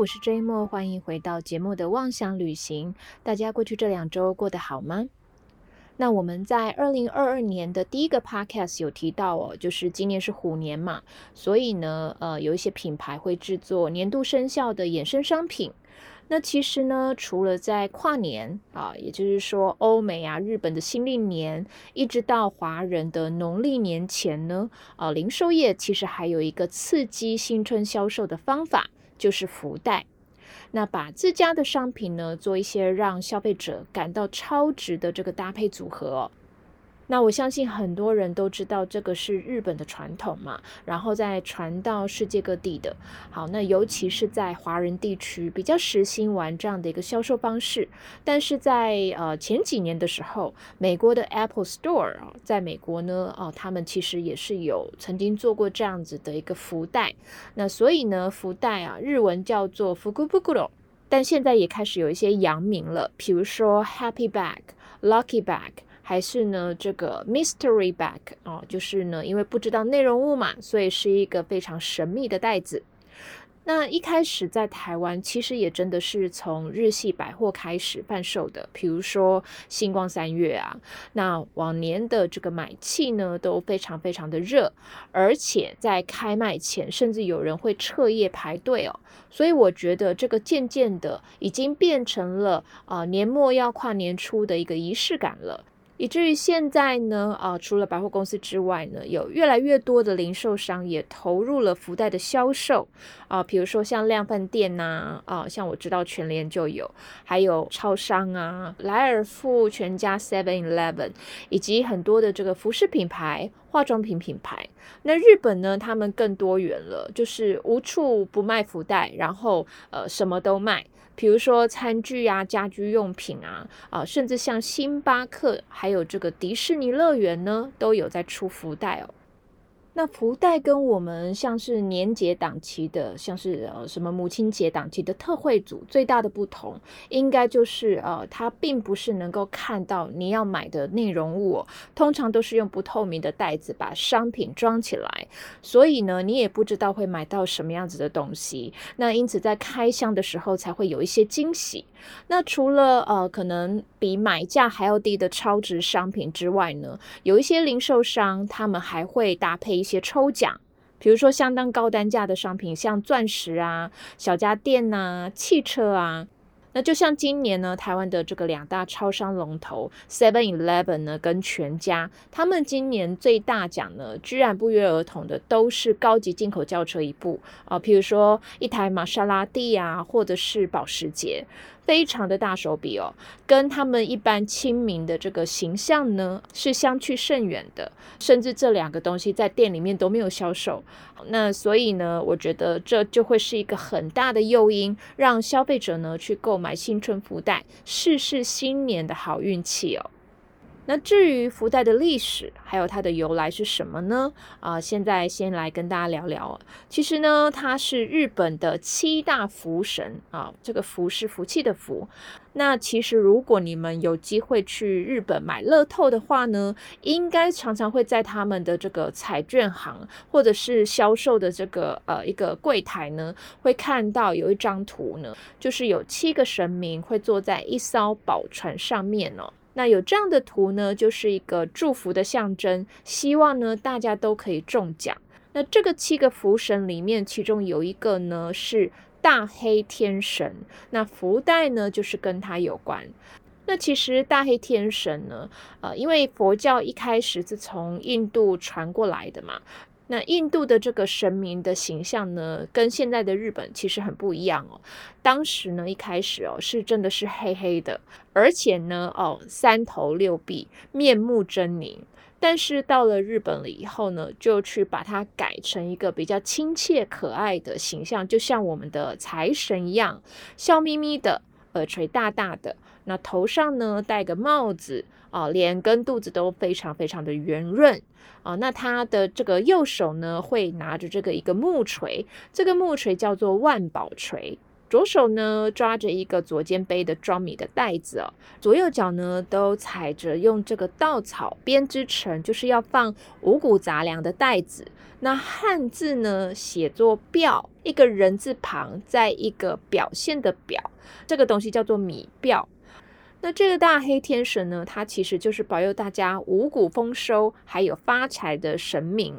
我是 Jay Mo， 欢迎回到节目的妄想旅行。大家过去这2周过得好吗？那我们在2022年的第一个 podcast 有提到哦，就是今年是虎年嘛，所以呢，有一些品牌会制作年度生肖的衍生商品。那其实呢，除了在跨年啊，也就是说欧美啊、日本的新历年，一直到华人的农历年前呢，零售业其实还有一个刺激新春销售的方法，就是福袋。那把自家的商品呢，做一些让消费者感到超值的这个搭配组合哦。那我相信很多人都知道这个是日本的传统嘛，然后再传到世界各地的。好，那尤其是在华人地区比较实行玩这样的一个销售方式，但是在前几年的时候，美国的 Apple Store 在美国呢，他们其实也是有曾经做过这样子的一个福袋。那所以呢，福袋啊，日文叫做福库布库罗，但现在也开始有一些洋名了，比如说 Happy Bag、Lucky Bag。还是呢这个 mystery bag 就是呢因为不知道内容物嘛，所以是一个非常神秘的袋子。那一开始在台湾其实也真的是从日系百货开始贩售的，比如说星光三月啊，那往年的这个买气呢都非常非常的热，而且在开卖前甚至有人会彻夜排队哦。所以我觉得这个渐渐的已经变成了年末要跨年初的一个仪式感了，以至于现在呢，除了百货公司之外呢，有越来越多的零售商也投入了福袋的销售，比如说像量贩店呐，像我知道全联就有，还有超商啊、莱尔富、全家、7-11， 以及很多的这个服饰品牌、化妆品品牌。那日本呢，他们更多元了，就是无处不卖福袋，然后什么都卖。比如说餐具啊、家居用品啊，甚至像星巴克还有这个迪士尼乐园呢，都有在出福袋哦。那福袋跟我们像是年节档期的，像是什么母亲节档期的特惠组最大的不同，应该就是它并不是能够看到你要买的内容物哦，通常都是用不透明的袋子把商品装起来，所以呢，你也不知道会买到什么样子的东西。那因此在开箱的时候才会有一些惊喜。那除了可能比买价还要低的超值商品之外呢，有一些零售商他们还会搭配一些抽奖，比如说相当高单价的商品，像钻石啊、小家电啊、汽车啊。那就像今年呢，台湾的这个2大超商龙头 7-11 呢跟全家，他们今年最大奖呢居然不约而同的都是高级进口轿车一部，比如说一台玛莎拉蒂啊，或者是保时捷，非常的大手笔哦，跟他们一般亲民的这个形象呢是相去甚远的，甚至这2个东西在店里面都没有销售。那所以呢，我觉得这就会是一个很大的诱因，让消费者呢去购买新春福袋，试试新年的好运气哦。那至于福袋的历史还有它的由来是什么呢？现在先来跟大家聊聊哦。其实呢，它是日本的7大福神啊，这个福是福气的福。那其实如果你们有机会去日本买乐透的话呢，应该常常会在他们的这个彩券行或者是销售的这个一个柜台呢，会看到有一张图呢，就是有7个神明会坐在一艘宝船上面哦。那有这样的图呢，就是一个祝福的象征，希望呢大家都可以中奖。那这个7个福神里面，其中有一个呢是大黑天神，那福袋呢就是跟他有关。那其实大黑天神呢，因为佛教一开始是从印度传过来的嘛，那印度的这个神明的形象呢，跟现在的日本其实很不一样哦。当时呢，一开始哦，是真的是黑黑的，而且呢，3头6臂，面目狰狞。但是到了日本了以后呢，就去把它改成一个比较亲切可爱的形象，就像我们的财神一样，笑眯眯的，耳垂大大的，那头上呢戴个帽子。脸跟肚子都非常非常的圆润啊。那他的这个右手呢会拿着这个一个木锤，这个木锤叫做万宝锤，左手呢抓着一个左肩背的装米的袋子哦，左右脚呢都踩着用这个稻草编织成就是要放五谷杂粮的袋子。那汉字呢写作表，一个人字旁在一个表现的表，这个东西叫做米表。那这个大黑天神呢，它其实就是保佑大家五谷丰收还有发财的神明。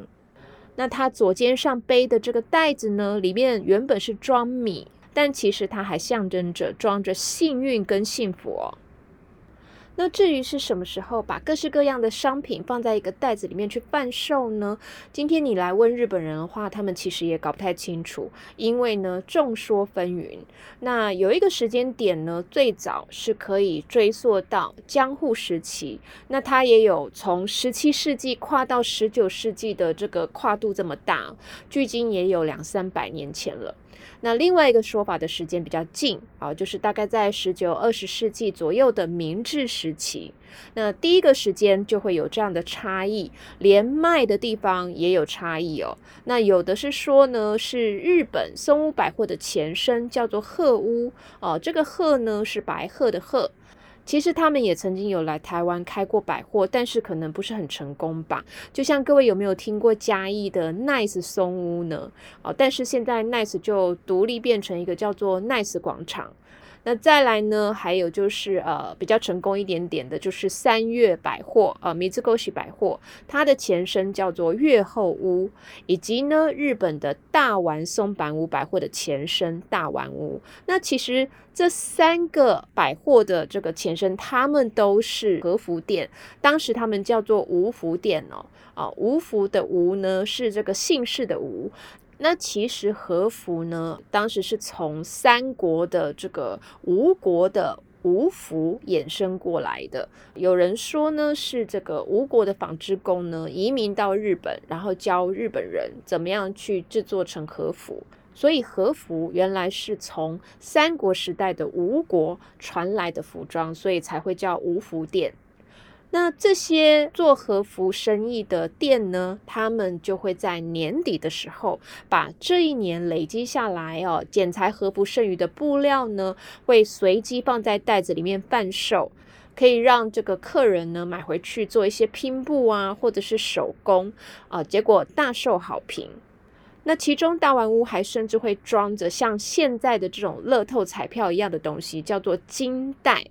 那他左肩上背的这个袋子呢，里面原本是装米，但其实它还象征着装着幸运跟幸福哦。那至于是什么时候把各式各样的商品放在一个袋子里面去贩售呢？今天你来问日本人的话，他们其实也搞不太清楚，因为呢众说纷纭。那有一个时间点呢，最早是可以追溯到江户时期，那它也有从17世纪跨到19世纪的这个跨度这么大，距今也有200-300年前了。那另外一个说法的时间比较近啊，就是大概在19-20世纪左右的明治时期。那第一个时间就会有这样的差异，连卖的地方也有差异哦。那有的是说呢，是日本松屋百货的前身，叫做鹤屋哦，这个鹤呢是白鹤的鹤。其实他们也曾经有来台湾开过百货，但是可能不是很成功吧。就像各位有没有听过嘉义的 Nice 松屋呢？哦，但是现在 Nice 就独立变成一个叫做 Nice 广场。那再来呢，还有就是比较成功一点点的，就是三月百货Mizugoshi 百货，它的前身叫做越后屋，以及呢日本的大丸松坂屋百货的前身大丸屋。那其实这三个百货的这个前身，他们都是和服店，当时他们叫做无服店哦。无服的无呢是这个姓氏的无。那其实和服呢，当时是从三国的这个吴国的吴服衍生过来的。有人说呢，是这个吴国的纺织工呢移民到日本，然后教日本人怎么样去制作成和服。所以和服原来是从三国时代的吴国传来的服装，所以才会叫吴服店。那这些做和服生意的店呢，他们就会在年底的时候把这一年累积下来剪裁和服剩余的布料呢，会随机放在袋子里面贩售，可以让这个客人呢买回去做一些拼布啊，或者是手工结果大受好评。那其中大丸屋还甚至会装着像现在的这种乐透彩票一样的东西，叫做金袋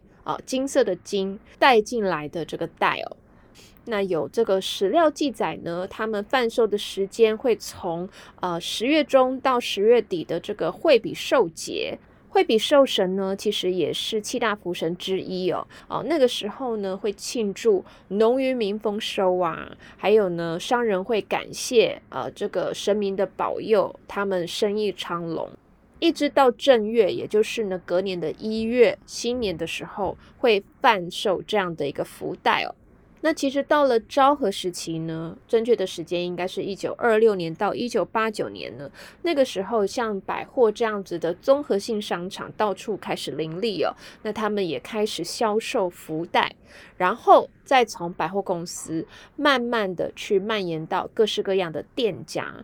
金色的金，带进来的这个带哦。那有这个史料记载呢，他们贩售的时间会从10月中到10月底的这个惠比寿节。惠比寿神呢，其实也是七大福神之一哦。那个时候呢，会庆祝农渔民丰收啊，还有呢，商人会感谢这个神明的保佑，他们生意昌隆。一直到正月，也就是呢隔年的1月新年的时候，会贩售这样的一个福袋哦。那其实到了昭和时期呢，正确的时间应该是1926年到1989年呢，那个时候像百货这样子的综合性商场到处开始林立哦，那他们也开始销售福袋，然后再从百货公司慢慢的去蔓延到各式各样的店家。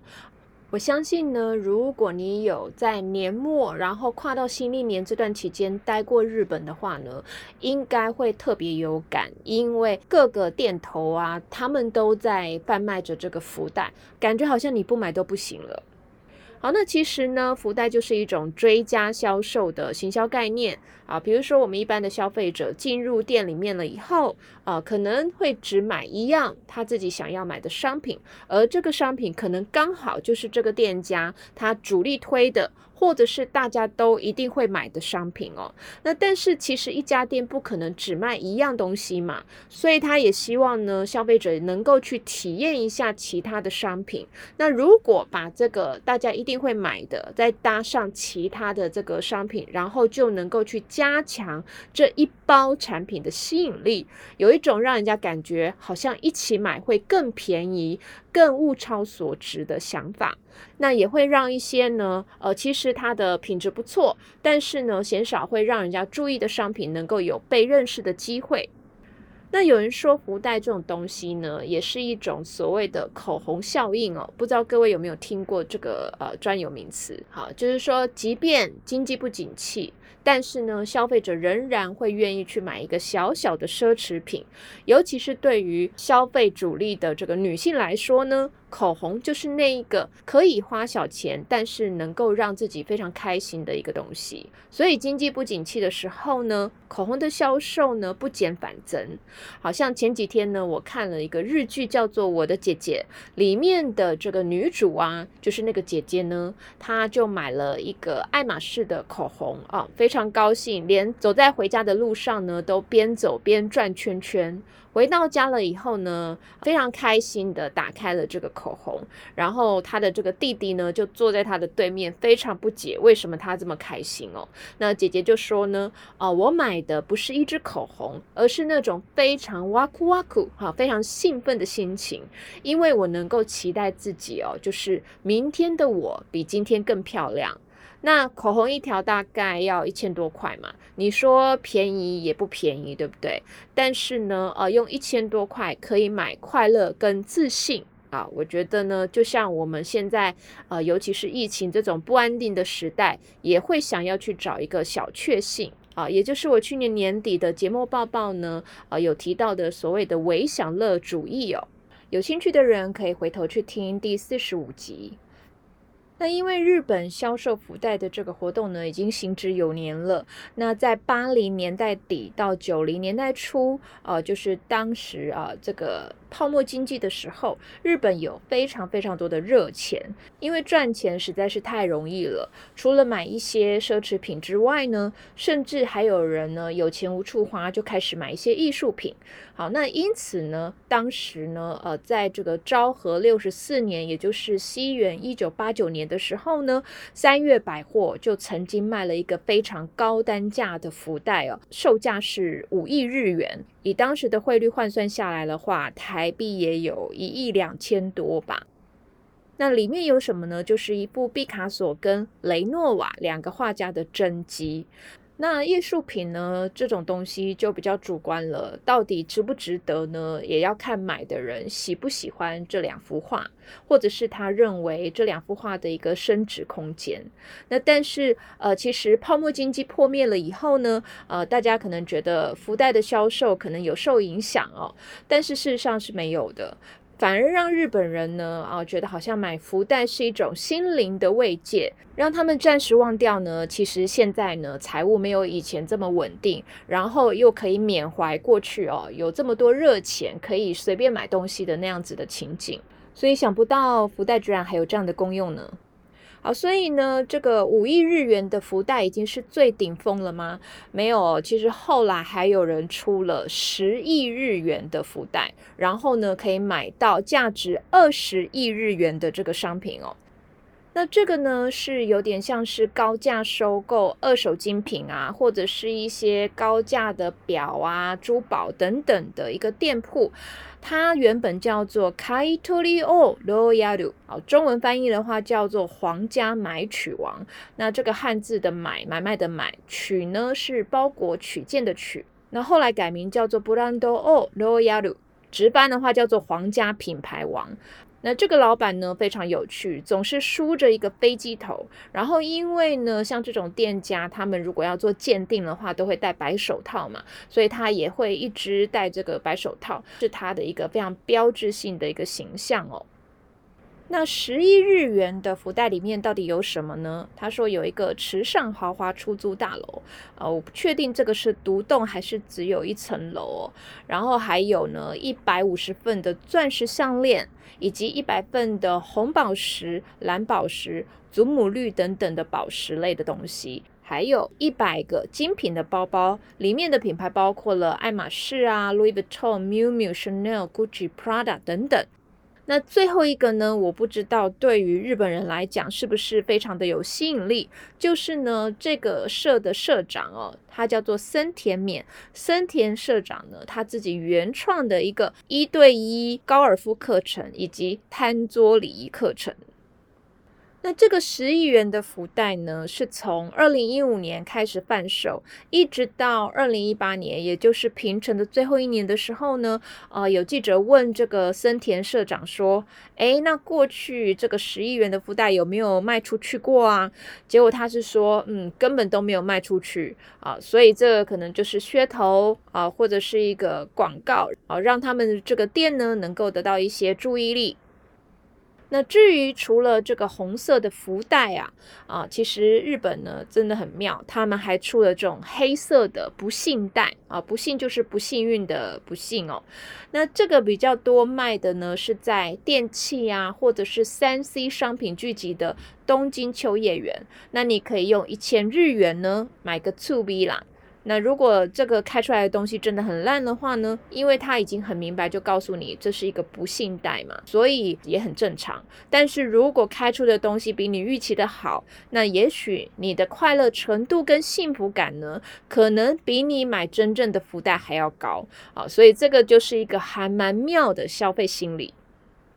我相信呢，如果你有在年末然后跨到新历年这段期间待过日本的话呢，应该会特别有感，因为各个店头啊，他们都在贩卖着这个福袋，感觉好像你不买都不行了。好，那其实呢，福袋就是一种追加销售的行销概念啊。比如说我们一般的消费者进入店里面了以后可能会只买一样他自己想要买的商品，而这个商品可能刚好就是这个店家他主力推的，或者是大家都一定会买的商品哦。那但是其实一家店不可能只卖一样东西嘛，所以他也希望呢，消费者能够去体验一下其他的商品。那如果把这个大家一定会买的再搭上其他的这个商品，然后就能够去加强这一包产品的吸引力，有一种让人家感觉好像一起买会更便宜，更物超所值的想法。那也会让一些呢其实它的品质不错，但是呢鲜少会让人家注意的商品能够有被认识的机会。那有人说福袋这种东西呢，也是一种所谓的口红效应哦。不知道各位有没有听过这个专有名词。好，就是说即便经济不景气，但是呢，消费者仍然会愿意去买一个小小的奢侈品，尤其是对于消费主力的这个女性来说呢，口红就是那一个可以花小钱，但是能够让自己非常开心的一个东西。所以经济不景气的时候呢，口红的销售呢不减反增。好像前几天呢，我看了一个日剧叫做《我的姐姐》，里面的这个女主啊，就是那个姐姐呢，她就买了一个爱马仕的口红啊，非常高兴，连走在回家的路上呢，都边走边转圈圈。回到家了以后呢，非常开心的打开了这个口红，然后他的这个弟弟呢就坐在他的对面，非常不解为什么他这么开心哦。那姐姐就说呢，我买的不是一支口红，而是那种非常哇酷哇酷，非常兴奋的心情，因为我能够期待自己哦，就是明天的我比今天更漂亮。那口红一条大概要1000多块嘛，你说便宜也不便宜，对不对？但是呢，用1000多块可以买快乐跟自信啊。我觉得呢，就像我们现在尤其是疫情这种不安定的时代，也会想要去找一个小确幸。也就是我去年年底的节目报报呢，有提到的所谓的微享乐主义哦。有兴趣的人可以回头去听第45集。那因为日本销售福袋的这个活动呢，已经行之有年了。那在80年代底到90年代初，就是当时这个泡沫经济的时候，日本有非常非常多的热钱，因为赚钱实在是太容易了。除了买一些奢侈品之外呢，甚至还有人呢有钱无处花，就开始买一些艺术品。好，那因此呢，当时呢，在这个昭和64年，也就是西元1989年。的时候呢，三越百货就曾经卖了一个非常高单价的福袋哦，售价是5亿日元，以当时的汇率换算下来的话，台币也有1亿2千多吧。那里面有什么呢？就是一部毕卡索跟雷诺瓦两个画家的真迹。那艺术品呢，这种东西就比较主观了，到底值不值得呢，也要看买的人喜不喜欢这两幅画，或者是他认为这两幅画的一个升值空间。那但是其实泡沫经济破灭了以后呢，大家可能觉得福袋的销售可能有受影响哦，但是事实上是没有的，反而让日本人呢觉得好像买福袋是一种心灵的慰藉，让他们暂时忘掉呢其实现在呢财务没有以前这么稳定，然后又可以缅怀过去有这么多热钱可以随便买东西的那样子的情景。所以想不到福袋居然还有这样的功用呢。好，所以呢，这个5亿日元的福袋已经是最顶峰了吗？没有，其实后来还有人出了10亿日元的福袋，然后呢，可以买到价值20亿日元的这个商品哦。那这个呢，是有点像是高价收购二手精品啊，或者是一些高价的表啊、珠宝等等的一个店铺。它原本叫做 Kai tori o loyaru， 中文翻译的话叫做皇家买取王。那这个汉字的买，买卖的买，取呢是包裹取件的取。那后来改名叫做 Brand o loyaru， 直翻的话叫做皇家品牌王。那这个老板呢非常有趣，总是梳着一个飞机头，然后因为呢像这种店家他们如果要做鉴定的话都会戴白手套嘛，所以他也会一直戴这个白手套，是他的一个非常标志性的一个形象哦。那11日元的福袋里面到底有什么呢？他说有一个池上豪华出租大楼，我不确定这个是独栋还是只有一层楼哦。然后还有呢150份的钻石项链，以及100份的红宝石、蓝宝石、祖母绿等等的宝石类的东西。还有100个精品的包包，里面的品牌包括了爱马仕啊、Louis Vuitton、Miu Miu、Chanel、Gucci、Prada 等等。那最后一个呢，我不知道对于日本人来讲是不是非常的有吸引力，就是呢这个社的社长他叫做森田勉，森田社长呢他自己原创的一个1对1高尔夫课程以及摊桌礼仪课程。那这个10亿元的福袋呢，是从2015年开始贩售，一直到2018年，也就是平成的最后一年的时候呢，有记者问这个森田社长说，那过去这个10亿元的福袋有没有卖出去过啊？结果他是说，根本都没有卖出去啊，所以这个可能就是噱头啊，或者是一个广告啊，让他们这个店呢能够得到一些注意力。那至于除了这个红色的福袋啊，其实日本呢真的很妙，他们还出了这种黑色的不幸袋啊，不幸就是不幸运的不幸哦。那这个比较多卖的呢，是在电器啊，或者是 3C 商品聚集的东京秋叶原。那你可以用1000日元呢买个粗逼啦。那如果这个开出来的东西真的很烂的话呢，因为他已经很明白就告诉你这是一个不幸袋嘛，所以也很正常。但是如果开出的东西比你预期的好，那也许你的快乐程度跟幸福感呢，可能比你买真正的福袋还要高啊，所以这个就是一个还蛮妙的消费心理。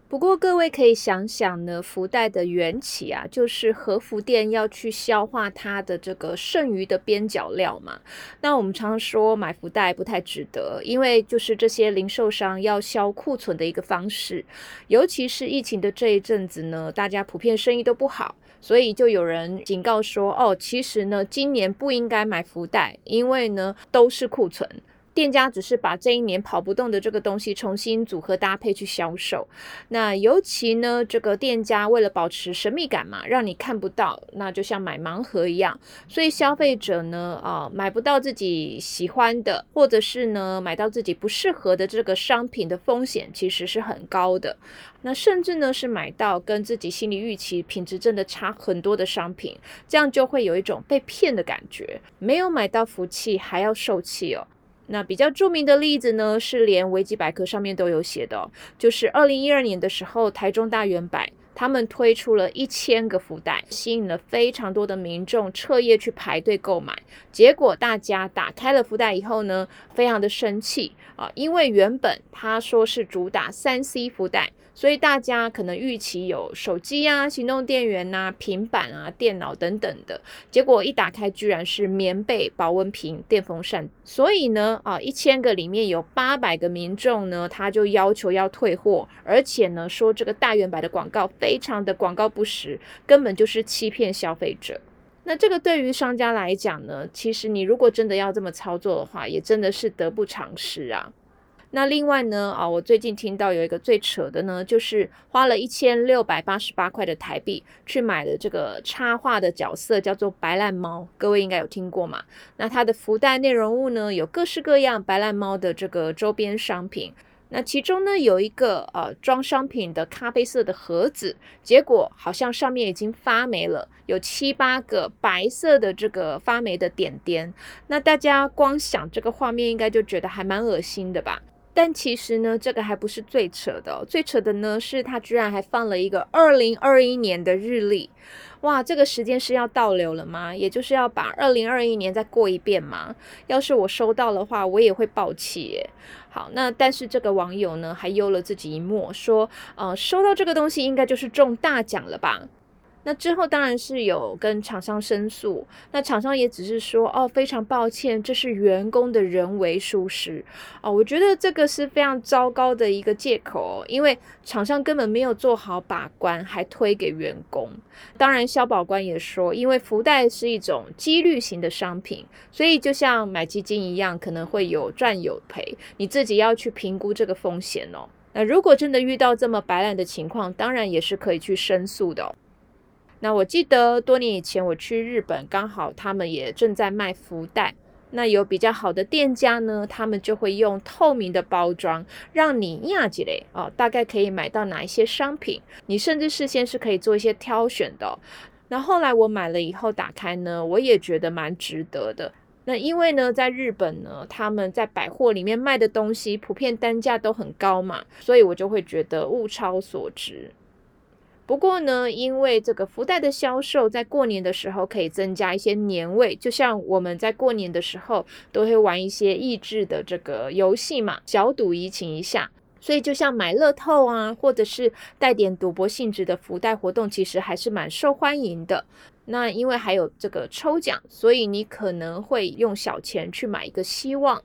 不过各位可以想想呢，福袋的缘起啊，就是和服店要去消化它的这个剩余的边角料嘛。那我们常说买福袋不太值得，因为就是这些零售商要消库存的一个方式。尤其是疫情的这一阵子呢，大家普遍生意都不好，所以就有人警告说，其实呢，今年不应该买福袋，因为呢都是库存。店家只是把这一年跑不动的这个东西重新组合搭配去销售。那尤其呢，这个店家为了保持神秘感嘛，让你看不到，那就像买盲盒一样。所以消费者呢，买不到自己喜欢的，或者是呢买到自己不适合的这个商品的风险其实是很高的。那甚至呢是买到跟自己心理预期品质真的差很多的商品，这样就会有一种被骗的感觉，没有买到福气还要受气哦。那比较著名的例子呢，是连维基百科上面都有写的，就是2012年的时候，台中大圆百他们推出了1000个福袋，吸引了非常多的民众彻夜去排队购买。结果大家打开了福袋以后呢，非常的生气啊，因为原本他说是主打 3C 福袋，所以大家可能预期有手机啊、行动电源啊、平板啊、电脑等等的，结果一打开居然是棉被、保温瓶、电风扇。所以呢，1000个里面有800个民众呢，他就要求要退货，而且呢说这个大圆百的广告非常的广告不实，根本就是欺骗消费者。那这个对于商家来讲呢，其实你如果真的要这么操作的话，也真的是得不偿失啊。那另外呢，我最近听到有一个最扯的呢，就是花了1688块的台币去买的这个插画的角色叫做白烂猫，各位应该有听过嘛。那它的福袋内容物呢，有各式各样白烂猫的这个周边商品。那其中呢有一个装商品的咖啡色的盒子，结果好像上面已经发霉了，有7-8个白色的这个发霉的点点。那大家光想这个画面应该就觉得还蛮恶心的吧。但其实呢，这个还不是最扯的最扯的呢是他居然还放了一个2021年的日历。哇，这个时间是要倒流了吗？也就是要把2021年再过一遍吗？要是我收到的话，我也会爆气耶。好，那但是这个网友呢还幽了自己一默，说收到这个东西应该就是中大奖了吧。那之后当然是有跟厂商申诉，那厂商也只是说非常抱歉，这是员工的人为疏失我觉得这个是非常糟糕的一个借口因为厂商根本没有做好把关，还推给员工。当然消保官也说，因为福袋是一种几率型的商品，所以就像买基金一样，可能会有赚有赔，你自己要去评估这个风险哦。那如果真的遇到这么白烂的情况，当然也是可以去申诉的那我记得多年以前我去日本，刚好他们也正在卖福袋，那有比较好的店家呢，他们就会用透明的包装让你压几类大概可以买到哪一些商品，你甚至事先是可以做一些挑选的那后来我买了以后打开呢，我也觉得蛮值得的。那因为呢，在日本呢，他们在百货里面卖的东西普遍单价都很高嘛，所以我就会觉得物超所值。不过呢，因为这个福袋的销售在过年的时候可以增加一些年味，就像我们在过年的时候都会玩一些益智的这个游戏嘛，小赌怡情一下。所以就像买乐透啊，或者是带点赌博性质的福袋活动，其实还是蛮受欢迎的。那因为还有这个抽奖，所以你可能会用小钱去买一个希望。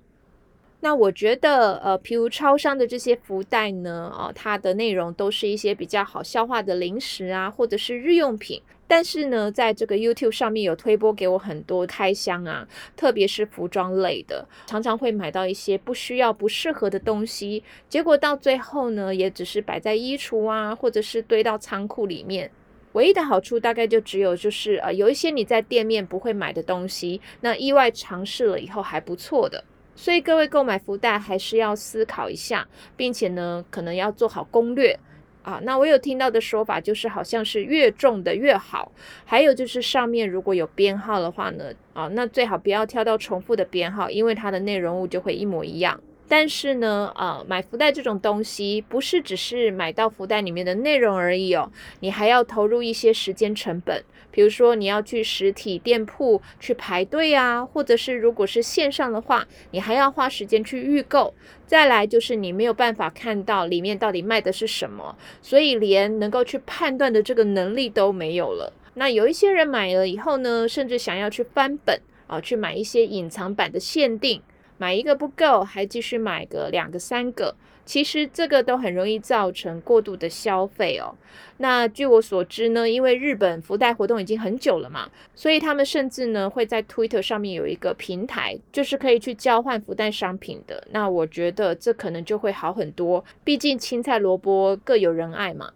那我觉得譬如超商的这些福袋呢，它的内容都是一些比较好消化的零食啊，或者是日用品。但是呢，在这个 YouTube 上面有推播给我很多开箱啊，特别是服装类的，常常会买到一些不需要不适合的东西，结果到最后呢，也只是摆在衣橱啊，或者是堆到仓库里面。唯一的好处大概就只有就是有一些你在店面不会买的东西，那意外尝试了以后还不错的。所以各位购买福袋还是要思考一下，并且呢可能要做好攻略啊。那我有听到的说法就是好像是越重的越好，还有就是上面如果有编号的话呢，那最好不要挑到重复的编号，因为它的内容物就会一模一样。但是呢买福袋这种东西不是只是买到福袋里面的内容而已哦，你还要投入一些时间成本，比如说你要去实体店铺去排队啊，或者是如果是线上的话，你还要花时间去预购，再来就是你没有办法看到里面到底卖的是什么，所以连能够去判断的这个能力都没有了。那有一些人买了以后呢，甚至想要去翻本去买一些隐藏版的限定，买一个不够还继续买个2个3个，其实这个都很容易造成过度的消费哦。那据我所知呢，因为日本福袋活动已经很久了嘛，所以他们甚至呢会在 Twitter 上面有一个平台，就是可以去交换福袋商品的。那我觉得这可能就会好很多，毕竟青菜萝卜各有人爱嘛。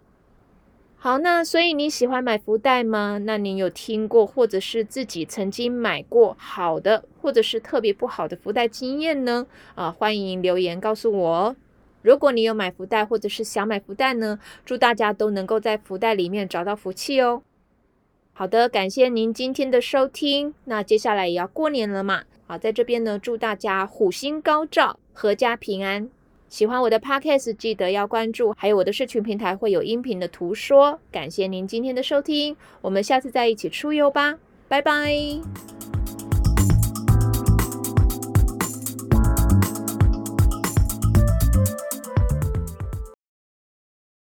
好，那所以你喜欢买福袋吗？那您有听过或者是自己曾经买过好的或者是特别不好的福袋经验呢？欢迎留言告诉我哦。如果你有买福袋或者是想买福袋呢，祝大家都能够在福袋里面找到福气哦。好的，感谢您今天的收听。那接下来也要过年了嘛，好，在这边呢祝大家虎星高照，阖家平安。喜欢我的 podcast 记得要关注，还有我的社群平台会有音频的图说。感谢您今天的收听，我们下次再一起出游吧，拜拜。